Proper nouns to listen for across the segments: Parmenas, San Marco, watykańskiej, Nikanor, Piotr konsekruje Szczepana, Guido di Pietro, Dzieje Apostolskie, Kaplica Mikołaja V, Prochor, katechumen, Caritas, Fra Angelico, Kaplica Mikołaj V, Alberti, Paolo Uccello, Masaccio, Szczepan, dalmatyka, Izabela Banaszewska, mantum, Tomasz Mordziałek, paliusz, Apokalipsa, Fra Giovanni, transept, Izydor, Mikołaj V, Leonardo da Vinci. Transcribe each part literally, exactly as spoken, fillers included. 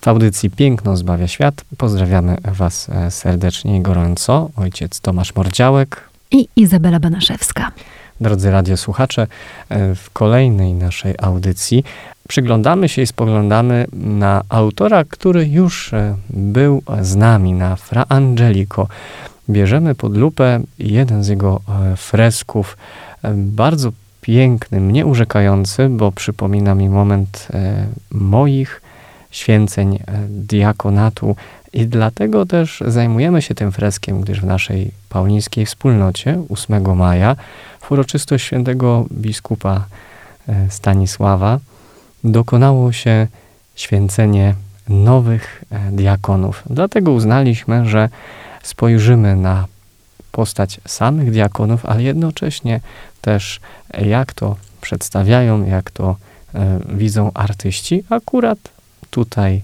W audycji Piękno zbawia świat pozdrawiamy Was serdecznie i gorąco. Ojciec Tomasz Mordziałek i Izabela Banaszewska. Drodzy radiosłuchacze, w kolejnej naszej audycji przyglądamy się i spoglądamy na autora, który już był z nami, na Fra Angelico. Bierzemy pod lupę jeden z jego fresków, bardzo piękny, mnie urzekający, bo przypomina mi moment moich święceń diakonatu i dlatego też zajmujemy się tym freskiem, gdyż w naszej paulińskiej wspólnocie ósmego maja w uroczystość świętego biskupa Stanisława dokonało się święcenie nowych diakonów. Dlatego uznaliśmy, że spojrzymy na postać samych diakonów, ale jednocześnie też jak to przedstawiają, jak to widzą artyści, akurat tutaj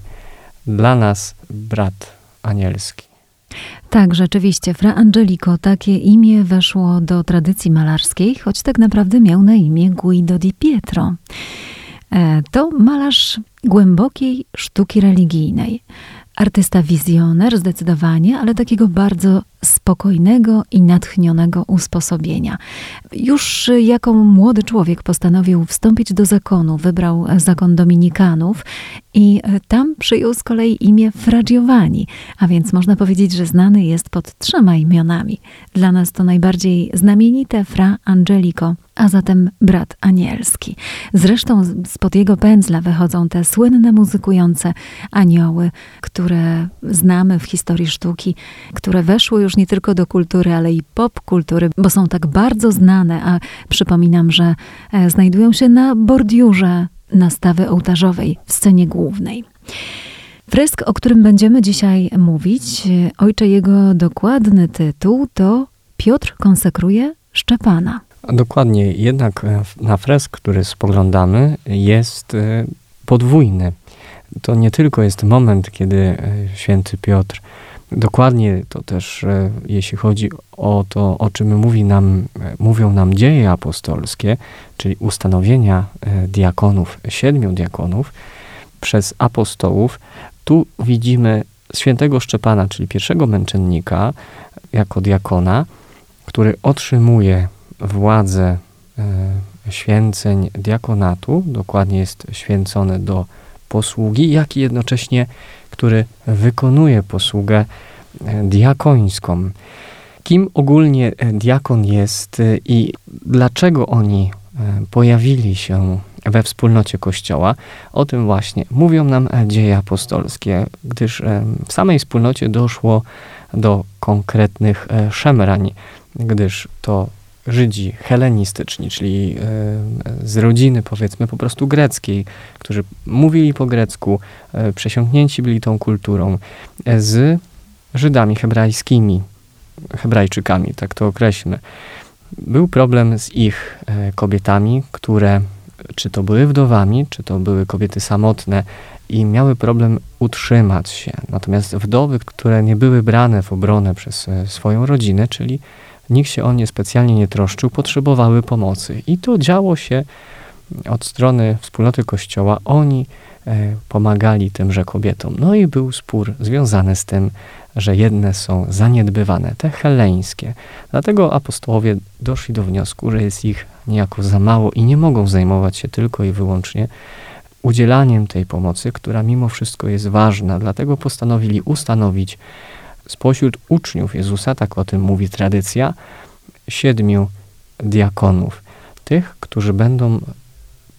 dla nas brat anielski. Tak, rzeczywiście, Fra Angelico, takie imię weszło do tradycji malarskiej, choć tak naprawdę miał na imię Guido di Pietro. To malarz głębokiej sztuki religijnej. Artysta wizjoner zdecydowanie, ale takiego bardzo spokojnego i natchnionego usposobienia. Już jako młody człowiek postanowił wstąpić do zakonu, wybrał zakon dominikanów i tam przyjął z kolei imię Fra Giovanni, a więc można powiedzieć, że znany jest pod trzema imionami. Dla nas to najbardziej znamienite Fra Angelico, a zatem brat anielski. Zresztą spod jego pędzla wychodzą te słynne muzykujące anioły, które znamy w historii sztuki, które weszły już nie tylko do kultury, ale i pop kultury, bo są tak bardzo znane, a przypominam, że znajdują się na bordiurze nastawy ołtarzowej w scenie głównej. Fresk, o którym będziemy dzisiaj mówić, ojcze, jego dokładny tytuł to Piotr konsekruje Szczepana. Dokładnie, jednak na fresk, który spoglądamy, jest podwójny. To nie tylko jest moment, kiedy święty Piotr, dokładnie to też, jeśli chodzi o to, o czym mówi nam, mówią nam dzieje apostolskie, czyli ustanowienia diakonów, siedmiu diakonów przez apostołów, tu widzimy świętego Szczepana, czyli pierwszego męczennika, jako diakona, który otrzymuje władzę święceń diakonatu, dokładnie jest święcony do posługi, jak i jednocześnie, który wykonuje posługę diakońską. Kim ogólnie diakon jest i dlaczego oni pojawili się we wspólnocie Kościoła? O tym właśnie mówią nam dzieje apostolskie, gdyż w samej wspólnocie doszło do konkretnych szemrań, gdyż to Żydzi helenistyczni, czyli z rodziny, powiedzmy, po prostu greckiej, którzy mówili po grecku, przesiąknięci byli tą kulturą, z Żydami hebrajskimi, Hebrajczykami, tak to określmy. Był problem z ich kobietami, które czy to były wdowami, czy to były kobiety samotne i miały problem utrzymać się. Natomiast wdowy, które nie były brane w obronę przez swoją rodzinę, czyli nikt się o nie specjalnie nie troszczył, potrzebowały pomocy. I to działo się od strony wspólnoty Kościoła. Oni pomagali tymże kobietom. No i był spór związany z tym, że jedne są zaniedbywane, te heleńskie. Dlatego apostołowie doszli do wniosku, że jest ich niejako za mało i nie mogą zajmować się tylko i wyłącznie udzielaniem tej pomocy, która mimo wszystko jest ważna. Dlatego postanowili ustanowić spośród uczniów Jezusa, tak o tym mówi tradycja, siedmiu diakonów. Tych, którzy będą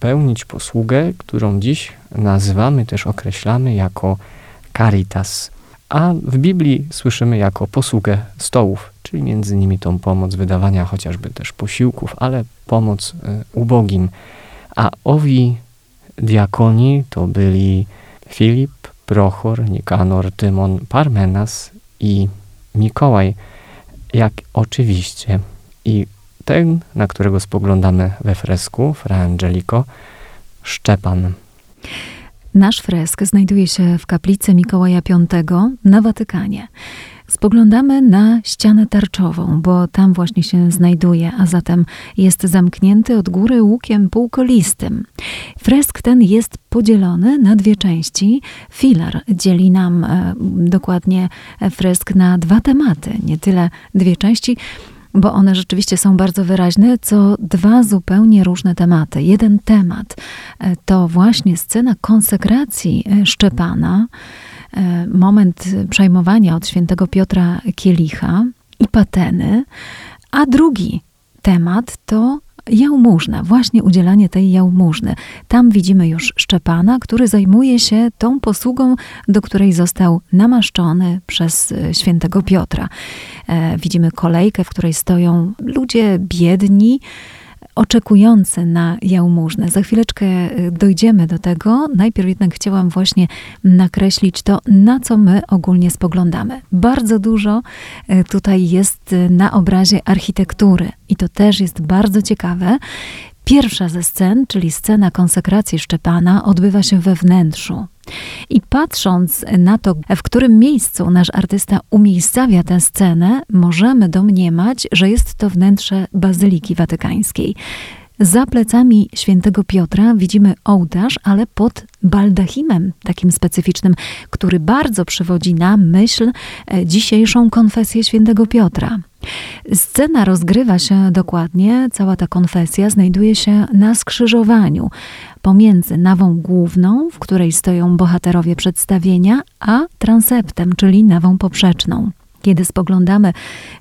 pełnić posługę, którą dziś nazywamy, też określamy jako Caritas. A w Biblii słyszymy jako posługę stołów, czyli między innymi tą pomoc wydawania chociażby też posiłków, ale pomoc ubogim. A owi diakoni to byli Filip, Prochor, Nikanor, Tymon, Parmenas i Mikołaj, jak oczywiście i ten, na którego spoglądamy we fresku, Fra Angelico, Szczepan. Nasz fresk znajduje się w kaplicy Mikołaja piątego na Watykanie. Spoglądamy na ścianę tarczową, bo tam właśnie się znajduje, a zatem jest zamknięty od góry łukiem półkolistym. Fresk ten jest podzielony na dwie części. Filar dzieli nam e, dokładnie fresk na dwa tematy, nie tyle dwie części, bo one rzeczywiście są bardzo wyraźne, co dwa zupełnie różne tematy. Jeden temat to właśnie scena konsekracji Szczepana, moment przejmowania od świętego Piotra kielicha i pateny, a drugi temat to jałmużna, właśnie udzielanie tej jałmużny. Tam widzimy już Szczepana, który zajmuje się tą posługą, do której został namaszczony przez świętego Piotra. Widzimy kolejkę, w której stoją ludzie biedni, oczekujący na jałmużnę. Za chwileczkę dojdziemy do tego. Najpierw jednak chciałam właśnie nakreślić to, na co my ogólnie spoglądamy. Bardzo dużo tutaj jest na obrazie architektury i to też jest bardzo ciekawe. Pierwsza ze scen, czyli scena konsekracji Szczepana, odbywa się we wnętrzu. I patrząc na to, w którym miejscu nasz artysta umiejscawia tę scenę, możemy domniemać, że jest to wnętrze Bazyliki Watykańskiej. Za plecami świętego Piotra widzimy ołtarz, ale pod baldachimem takim specyficznym, który bardzo przywodzi na myśl dzisiejszą konfesję świętego Piotra. Scena rozgrywa się dokładnie, cała ta konfesja znajduje się na skrzyżowaniu pomiędzy nawą główną, w której stoją bohaterowie przedstawienia, a transeptem, czyli nawą poprzeczną. Kiedy spoglądamy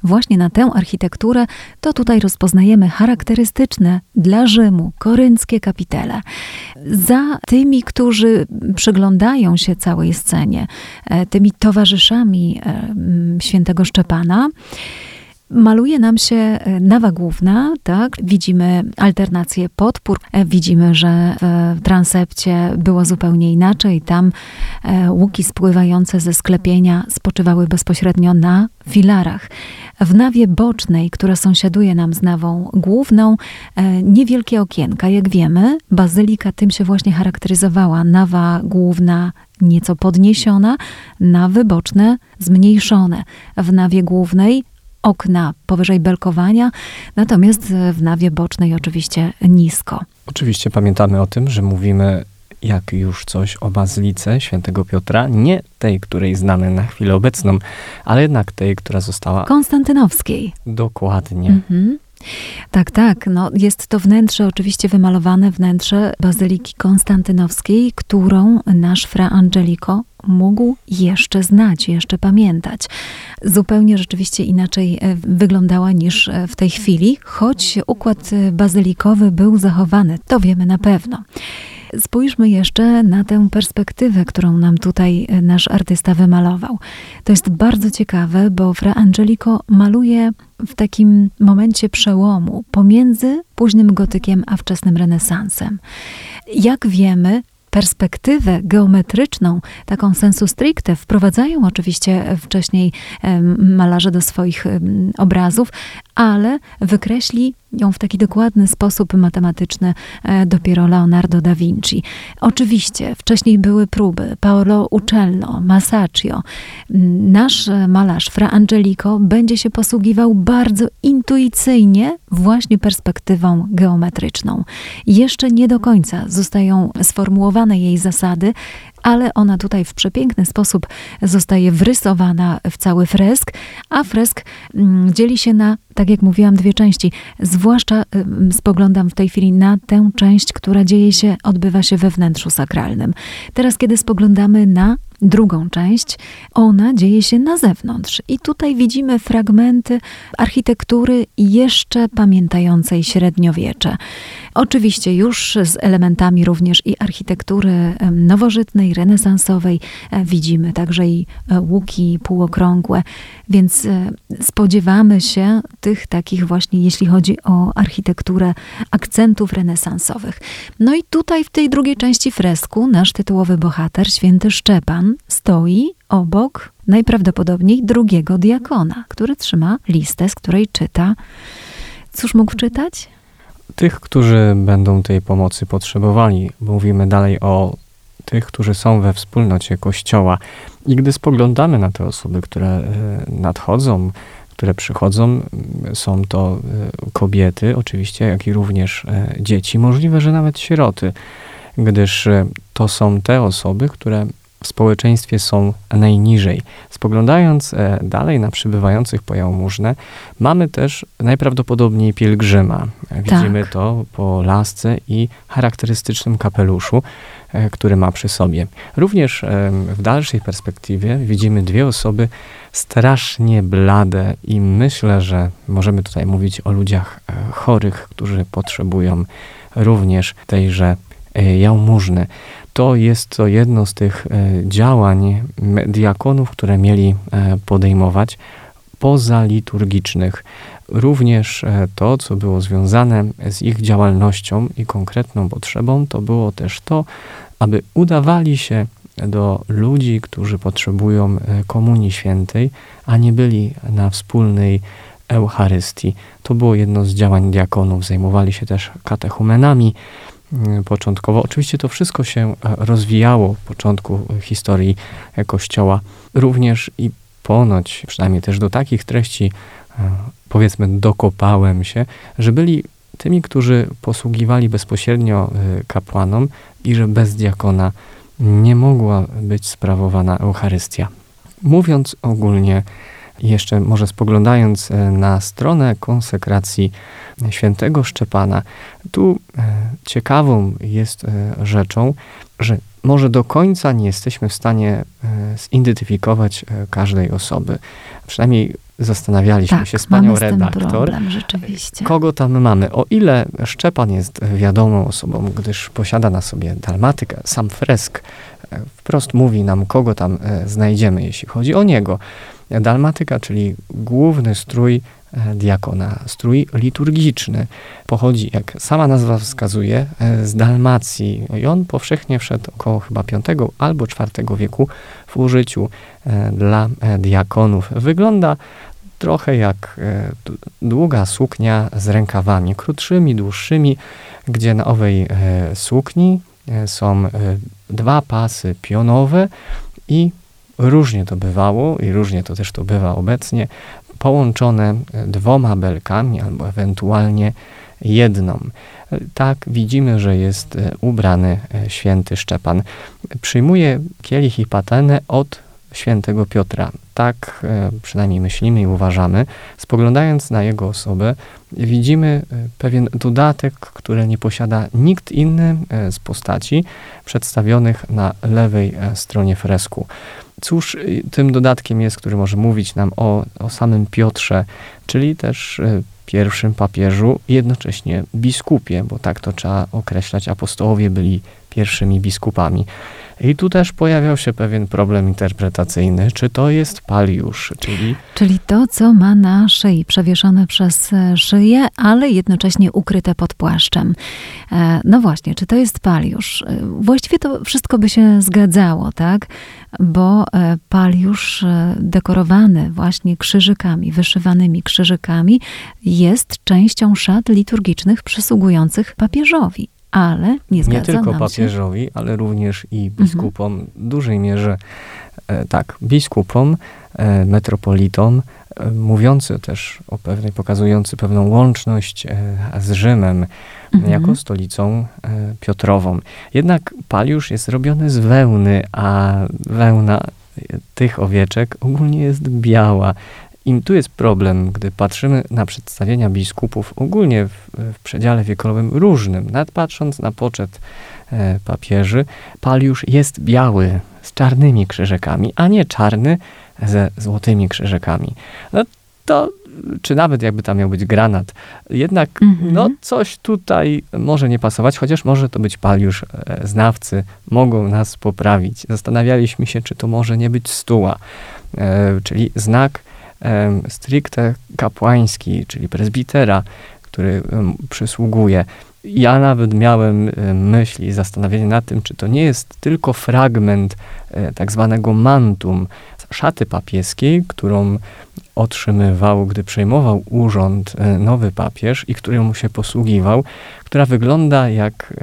właśnie na tę architekturę, to tutaj rozpoznajemy charakterystyczne dla Rzymu korynckie kapitele. Za tymi, którzy przyglądają się całej scenie, tymi towarzyszami świętego Szczepana, maluje nam się nawa główna, tak? Widzimy alternację podpór, widzimy, że w transepcie było zupełnie inaczej. Tam łuki spływające ze sklepienia spoczywały bezpośrednio na filarach. W nawie bocznej, która sąsiaduje nam z nawą główną, niewielkie okienka. Jak wiemy, bazylika tym się właśnie charakteryzowała. Nawa główna nieco podniesiona, nawy boczne zmniejszone. W nawie głównej okna powyżej belkowania, natomiast w nawie bocznej oczywiście nisko. Oczywiście pamiętamy o tym, że mówimy jak już coś o Bazylice Świętego Piotra, nie tej, której znamy na chwilę obecną, ale jednak tej, która została... konstantynowskiej. Dokładnie. Mhm. Tak, tak. No, jest to wnętrze, oczywiście wymalowane wnętrze Bazyliki Konstantynowskiej, którą nasz Fra Angelico mógł jeszcze znać, jeszcze pamiętać. Zupełnie rzeczywiście inaczej wyglądała niż w tej chwili, choć układ bazylikowy był zachowany, to wiemy na pewno. Spójrzmy jeszcze na tę perspektywę, którą nam tutaj nasz artysta wymalował. To jest bardzo ciekawe, bo Fra Angelico maluje w takim momencie przełomu pomiędzy późnym gotykiem a wczesnym renesansem. Jak wiemy, perspektywę geometryczną, taką sensu stricte, wprowadzają oczywiście wcześniej malarze do swoich obrazów, ale wykreśli ją w taki dokładny sposób matematyczny dopiero Leonardo da Vinci. Oczywiście wcześniej były próby Paolo Uccello, Masaccio. Nasz malarz Fra Angelico będzie się posługiwał bardzo intuicyjnie właśnie perspektywą geometryczną. Jeszcze nie do końca zostają sformułowane jej zasady, ale ona tutaj w przepiękny sposób zostaje wrysowana w cały fresk, a fresk dzieli się na, tak jak mówiłam, dwie części. Zwłaszcza spoglądam w tej chwili na tę część, która dzieje się, odbywa się we wnętrzu sakralnym. Teraz, kiedy spoglądamy na drugą część, ona dzieje się na zewnątrz. I tutaj widzimy fragmenty architektury jeszcze pamiętającej średniowiecze. Oczywiście już z elementami również i architektury nowożytnej, renesansowej. Widzimy także i łuki półokrągłe, więc spodziewamy się tych takich właśnie, jeśli chodzi o architekturę, akcentów renesansowych. No i tutaj w tej drugiej części fresku nasz tytułowy bohater, święty Szczepan, stoi obok najprawdopodobniej drugiego diakona, który trzyma listę, z której czyta. Cóż mógł czytać? Tych, którzy będą tej pomocy potrzebowali. Mówimy dalej o tych, którzy są we wspólnocie Kościoła. I gdy spoglądamy na te osoby, które nadchodzą, które przychodzą, są to kobiety oczywiście, jak i również dzieci, możliwe, że nawet sieroty, gdyż to są te osoby, które w społeczeństwie są najniżej. Spoglądając dalej na przybywających po jałmużnę, mamy też najprawdopodobniej pielgrzyma. Widzimy tak. to po lasce i charakterystycznym kapeluszu, który ma przy sobie. Również w dalszej perspektywie widzimy dwie osoby strasznie blade i myślę, że możemy tutaj mówić o ludziach chorych, którzy potrzebują również tejże jałmużny. To jest to jedno z tych działań diakonów, które mieli podejmować pozaliturgicznych. Również to, co było związane z ich działalnością i konkretną potrzebą, to było też to, aby udawali się do ludzi, którzy potrzebują Komunii Świętej, a nie byli na wspólnej Eucharystii. To było jedno z działań diakonów. Zajmowali się też katechumenami. Początkowo. Oczywiście to wszystko się rozwijało w początku historii Kościoła. Również i ponoć, przynajmniej też do takich treści, powiedzmy, dokopałem się, że byli tymi, którzy posługiwali bezpośrednio kapłanom i że bez diakona nie mogła być sprawowana Eucharystia. Mówiąc ogólnie, jeszcze może spoglądając na stronę konsekracji świętego Szczepana, tu ciekawą jest rzeczą, że może do końca nie jesteśmy w stanie zidentyfikować każdej osoby. Przynajmniej zastanawialiśmy tak, się z panią redaktor, problem, kogo tam mamy. O ile Szczepan jest wiadomą osobą, gdyż posiada na sobie dalmatykę, sam fresk wprost mówi nam, kogo tam znajdziemy, jeśli chodzi o niego. Dalmatyka, czyli główny strój diakona, strój liturgiczny, pochodzi, jak sama nazwa wskazuje, z Dalmacji. I on powszechnie wszedł około chyba piątego albo czwartego wieku w użyciu dla diakonów. Wygląda trochę jak długa suknia z rękawami krótszymi, dłuższymi, gdzie na owej sukni są dwa pasy pionowe i różnie to bywało i różnie to też to bywa obecnie, połączone dwoma belkami albo ewentualnie jedną. Tak widzimy, że jest ubrany święty Szczepan. Przyjmuje kielich i patenę od świętego Piotra. Tak przynajmniej myślimy i uważamy. Spoglądając na jego osobę, widzimy pewien dodatek, który nie posiada nikt inny z postaci przedstawionych na lewej stronie fresku. Cóż tym dodatkiem jest, który może mówić nam o, o samym Piotrze, czyli też pierwszym papieżu, jednocześnie biskupie, bo tak to trzeba określać, apostołowie byli pierwszymi biskupami. I tu też pojawiał się pewien problem interpretacyjny, czy to jest paliusz, czyli... Czyli to, co ma na szyi, przewieszone przez szyję, ale jednocześnie ukryte pod płaszczem. No właśnie, czy to jest paliusz? Właściwie to wszystko by się zgadzało, tak? Bo paliusz dekorowany właśnie krzyżykami, wyszywanymi krzyżykami, jest częścią szat liturgicznych przysługujących papieżowi. Ale nie zgadza Nie tylko nam papieżowi, się. ale również i biskupom, mhm. w dużej mierze e, tak, biskupom, e, metropolitom, e, mówiący też o pewnej, pokazujący pewną łączność e, z Rzymem, mhm. jako stolicą e, Piotrową. Jednak paliusz jest robiony z wełny, a wełna tych owieczek ogólnie jest biała. I tu jest problem, gdy patrzymy na przedstawienia biskupów ogólnie w, w przedziale wiekowym różnym. Nawet patrząc na poczet e, papieży, paliusz jest biały z czarnymi krzyżykami, a nie czarny ze złotymi krzyżykami. No to, czy nawet jakby tam miał być granat. Jednak mm-hmm. no coś tutaj może nie pasować, chociaż może to być paliusz. E, znawcy mogą nas poprawić. Zastanawialiśmy się, czy to może nie być stuła, e, czyli znak stricte kapłański, czyli prezbitera, który przysługuje. Ja nawet miałem myśli, zastanowienie nad tym, czy to nie jest tylko fragment tak zwanego mantum, szaty papieskiej, którą otrzymywał, gdy przejmował urząd nowy papież i którą mu się posługiwał, która wygląda jak,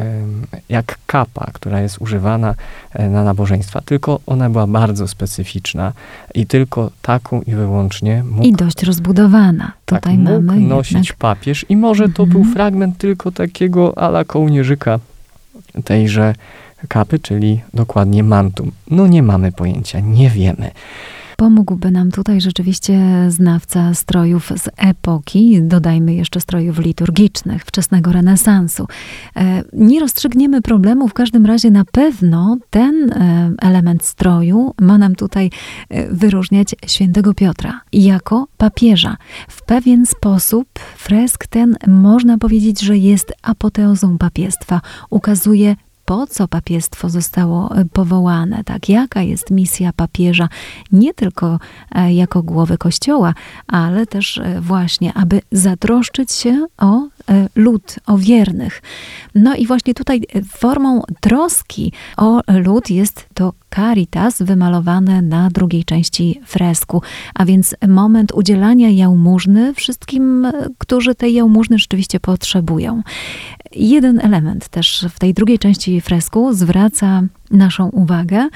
jak kapa, która jest używana na nabożeństwa. Tylko ona była bardzo specyficzna i tylko taką i wyłącznie mógł... I dość rozbudowana. Tak, tutaj mógł mamy nosić jednak... papież i może to mhm. był fragment tylko takiego a la kołnierzyka tejże kapy, czyli dokładnie mantum. No nie mamy pojęcia, nie wiemy. Pomógłby nam tutaj rzeczywiście znawca strojów z epoki, dodajmy jeszcze strojów liturgicznych, wczesnego renesansu. Nie rozstrzygniemy problemu, w każdym razie na pewno ten element stroju ma nam tutaj wyróżniać świętego Piotra jako papieża. W pewien sposób fresk ten, można powiedzieć, że jest apoteozą papiestwa. Ukazuje, po co papiestwo zostało powołane, tak? Jaka jest misja papieża, nie tylko jako głowy Kościoła, ale też właśnie, aby zatroszczyć się o lud, o wiernych. No i właśnie tutaj formą troski o lud jest to Caritas wymalowane na drugiej części fresku, a więc moment udzielania jałmużny wszystkim, którzy tej jałmużny rzeczywiście potrzebują. Jeden element też w tej drugiej części fresku zwraca naszą uwagę.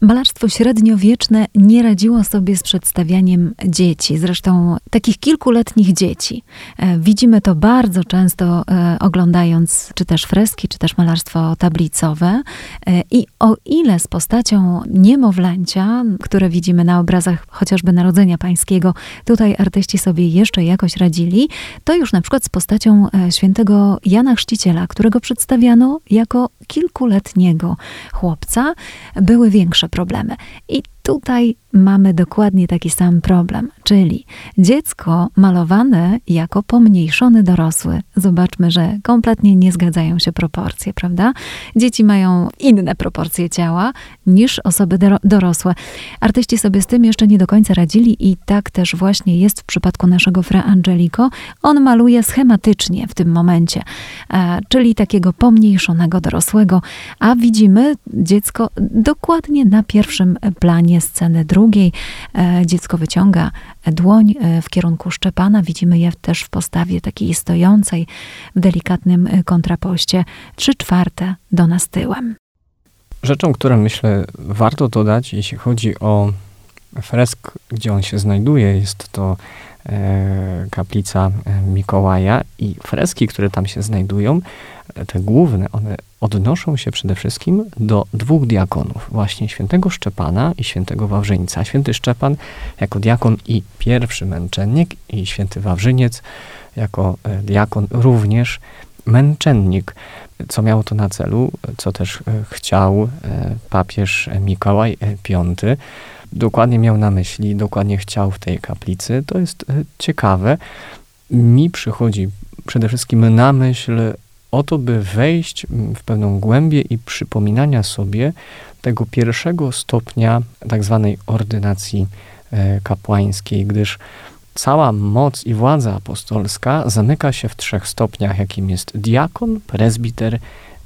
Malarstwo średniowieczne nie radziło sobie z przedstawianiem dzieci, zresztą takich kilkuletnich dzieci. Widzimy to bardzo często oglądając czy też freski, czy też malarstwo tablicowe. I o ile z postacią niemowlęcia, które widzimy na obrazach chociażby Narodzenia Pańskiego, tutaj artyści sobie jeszcze jakoś radzili, to już na przykład z postacią świętego Jana Chrzciciela, którego przedstawiano jako kilkuletniego chłopca, były większe problemy. I tutaj mamy dokładnie taki sam problem, czyli dziecko malowane jako pomniejszony dorosły. Zobaczmy, że kompletnie nie zgadzają się proporcje, prawda? Dzieci mają inne proporcje ciała niż osoby dorosłe. Artyści sobie z tym jeszcze nie do końca radzili i tak też właśnie jest w przypadku naszego Fra Angelico. On maluje schematycznie w tym momencie, czyli takiego pomniejszonego dorosłego, a widzimy dziecko dokładnie na pierwszym planie sceny drugiej. Dziecko wyciąga dłoń w kierunku Szczepana. Widzimy je też w postawie takiej stojącej, w delikatnym kontrapoście. Trzy czwarte do nas tyłem. Rzeczą, którą myślę warto dodać, jeśli chodzi o fresk, gdzie on się znajduje, jest to Kaplica Mikołaja i freski, które tam się znajdują, te główne, one odnoszą się przede wszystkim do dwóch diakonów, właśnie świętego Szczepana i świętego Wawrzyńca. Święty Szczepan jako diakon i pierwszy męczennik i święty Wawrzyniec jako diakon również męczennik. Co miało to na celu, co też chciał papież Mikołaj piąty, dokładnie miał na myśli, dokładnie chciał w tej kaplicy. To jest ciekawe. Mi przychodzi przede wszystkim na myśl o to, by wejść w pewną głębię i przypominania sobie tego pierwszego stopnia tak zwanej ordynacji kapłańskiej, gdyż cała moc i władza apostolska zamyka się w trzech stopniach, jakim jest diakon, prezbiter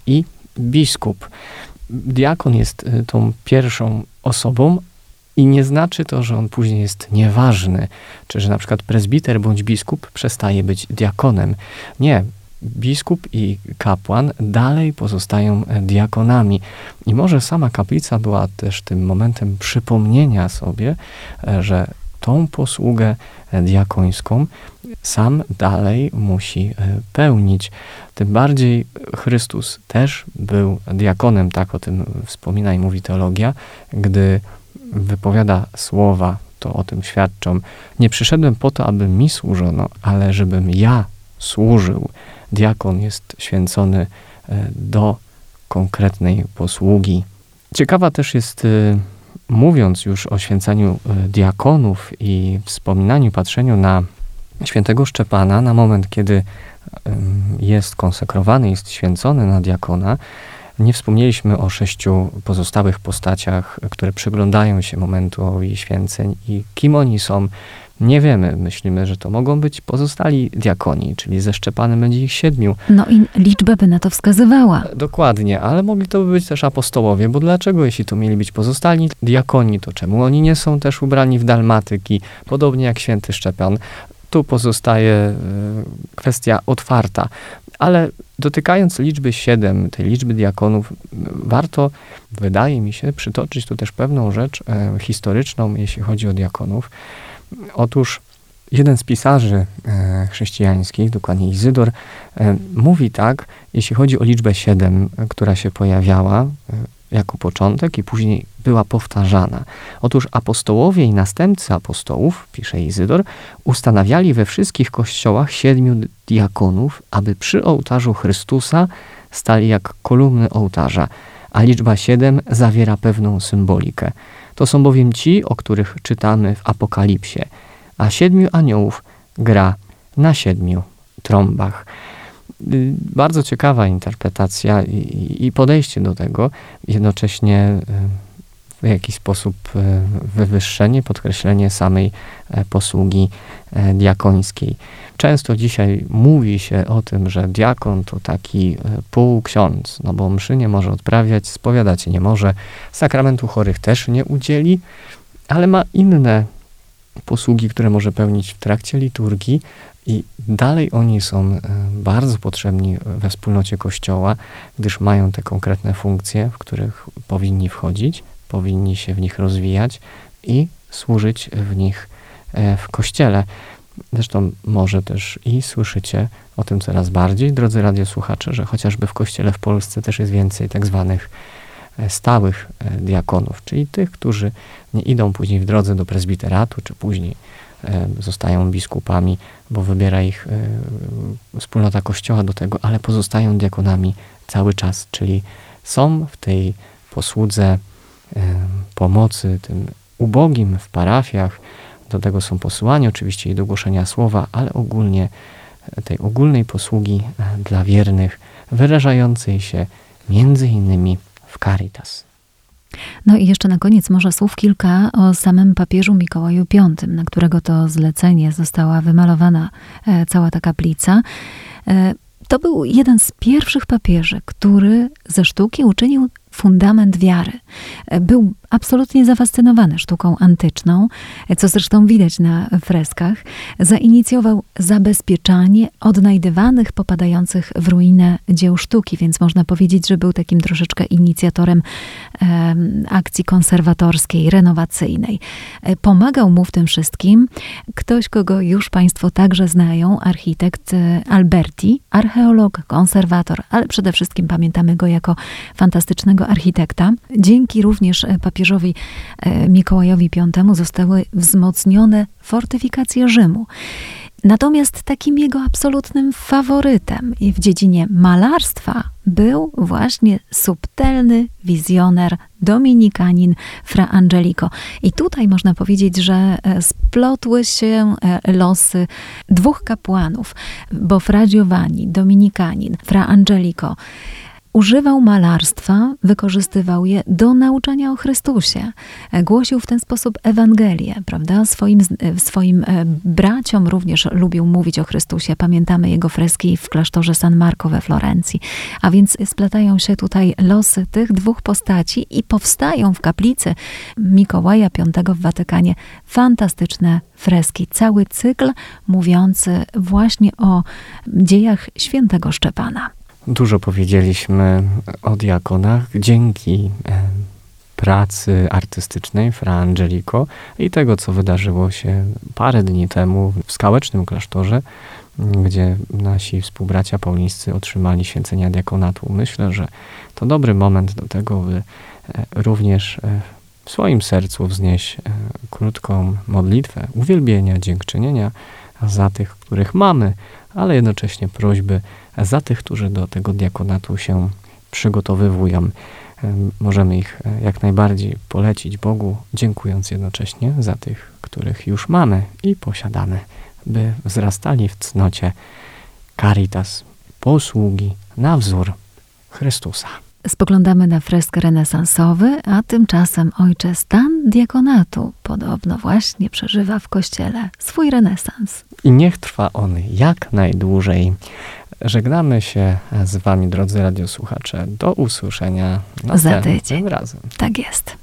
i biskup. Diakon jest tą pierwszą osobą, i nie znaczy to, że on później jest nieważny, czy że na przykład prezbiter bądź biskup przestaje być diakonem. Nie, biskup i kapłan dalej pozostają diakonami. I może sama kaplica była też tym momentem przypomnienia sobie, że tą posługę diakońską sam dalej musi pełnić. Tym bardziej Chrystus też był diakonem, tak o tym wspomina i mówi teologia, gdy wypowiada słowa, to o tym świadczą. Nie przyszedłem po to, aby mi służono, ale żebym ja służył. Diakon jest święcony do konkretnej posługi. Ciekawa też jest, mówiąc już o święceniu diakonów i wspominaniu, patrzeniu na świętego Szczepana, na moment, kiedy jest konsekrowany, jest święcony na diakona, nie wspomnieliśmy o sześciu pozostałych postaciach, które przyglądają się momentowi święceń i kim oni są, Nie wiemy. Myślimy, że to mogą być pozostali diakoni, czyli ze Szczepanem będzie ich siedmiu. No i liczba by na to wskazywała. Dokładnie, ale mogli to być też apostołowie, bo dlaczego, jeśli to mieli być pozostali diakoni, to czemu oni nie są też ubrani w dalmatyki, podobnie jak święty Szczepan? Tu pozostaje kwestia otwarta. Ale dotykając liczby siedem, tej liczby diakonów, warto, wydaje mi się, przytoczyć tu też pewną rzecz historyczną, jeśli chodzi o diakonów. Otóż jeden z pisarzy chrześcijańskich, dokładnie Izydor, mówi tak, jeśli chodzi o liczbę siedem, która się pojawiała jako początek i później była powtarzana. Otóż apostołowie i następcy apostołów, pisze Izydor, ustanawiali we wszystkich kościołach siedmiu diakonów, aby przy ołtarzu Chrystusa stali jak kolumny ołtarza, a liczba siedem zawiera pewną symbolikę. To są bowiem ci, o których czytamy w Apokalipsie, a siedmiu aniołów gra na siedmiu trąbach. Bardzo ciekawa interpretacja i podejście do tego, jednocześnie w jakiś sposób wywyższenie, podkreślenie samej posługi diakońskiej. Często dzisiaj mówi się o tym, że diakon to taki półksiądz, no bo mszy nie może odprawiać, spowiadać nie może, sakramentu chorych też nie udzieli, ale ma inne posługi, które może pełnić w trakcie liturgii i dalej oni są bardzo potrzebni we wspólnocie Kościoła, gdyż mają te konkretne funkcje, w których powinni wchodzić, powinni się w nich rozwijać i służyć w nich w Kościele. Zresztą może też i słyszycie o tym coraz bardziej, drodzy radiosłuchacze, że chociażby w Kościele w Polsce też jest więcej tak zwanych stałych diakonów, czyli tych, którzy nie idą później w drodze do prezbiteratu, czy później zostają biskupami, bo wybiera ich wspólnota Kościoła do tego, ale pozostają diakonami cały czas, czyli są w tej posłudze pomocy tym ubogim w parafiach. Do tego są posłani oczywiście i do głoszenia słowa, ale ogólnie tej ogólnej posługi dla wiernych, wyrażającej się między innymi w Caritas. No i jeszcze na koniec może słów kilka o samym papieżu Mikołaju piątym, na którego to zlecenie została wymalowana cała ta kaplica. To był jeden z pierwszych papieży, który ze sztuki uczynił fundament wiary. Był absolutnie zafascynowany sztuką antyczną, co zresztą widać na freskach. Zainicjował zabezpieczanie odnajdywanych, popadających w ruinę dzieł sztuki, więc można powiedzieć, że był takim troszeczkę inicjatorem e, akcji konserwatorskiej, renowacyjnej. Pomagał mu w tym wszystkim ktoś, kogo już Państwo także znają, architekt Alberti, archeolog, konserwator, ale przede wszystkim pamiętamy go jako fantastycznego architekta. Dzięki również papieżowi Mikołajowi piątemu zostały wzmocnione fortyfikacje Rzymu. Natomiast takim jego absolutnym faworytem w dziedzinie malarstwa był właśnie subtelny wizjoner dominikanin Fra Angelico. I tutaj można powiedzieć, że splotły się losy dwóch kapłanów, bo Fra Giovanni, dominikanin, Fra Angelico, używał malarstwa, wykorzystywał je do nauczania o Chrystusie. Głosił w ten sposób Ewangelię, prawda? Swoim, swoim braciom również lubił mówić o Chrystusie. Pamiętamy jego freski w klasztorze San Marco we Florencji. A więc splatają się tutaj losy tych dwóch postaci i powstają w kaplicy Mikołaja piątego w Watykanie fantastyczne freski. Cały cykl mówiący właśnie o dziejach świętego Szczepana. Dużo powiedzieliśmy o diakonach dzięki pracy artystycznej Fra Angelico i tego, co wydarzyło się parę dni temu w skałecznym klasztorze, gdzie nasi współbracia paulińscy otrzymali święcenia diakonatu. Myślę, że to dobry moment do tego, by również w swoim sercu wznieść krótką modlitwę uwielbienia, dziękczynienia za tych, których mamy, ale jednocześnie prośby za tych, którzy do tego diakonatu się przygotowywują. Możemy ich jak najbardziej polecić Bogu, dziękując jednocześnie za tych, których już mamy i posiadamy, by wzrastali w cnocie Caritas, posługi na wzór Chrystusa. Spoglądamy na fresk renesansowy, a tymczasem ojcze stan diakonatu podobno właśnie przeżywa w kościele swój renesans. I niech trwa on jak najdłużej. Żegnamy się z wami, drodzy radiosłuchacze. Do usłyszenia następnym razem. Za tydzień. Tak jest.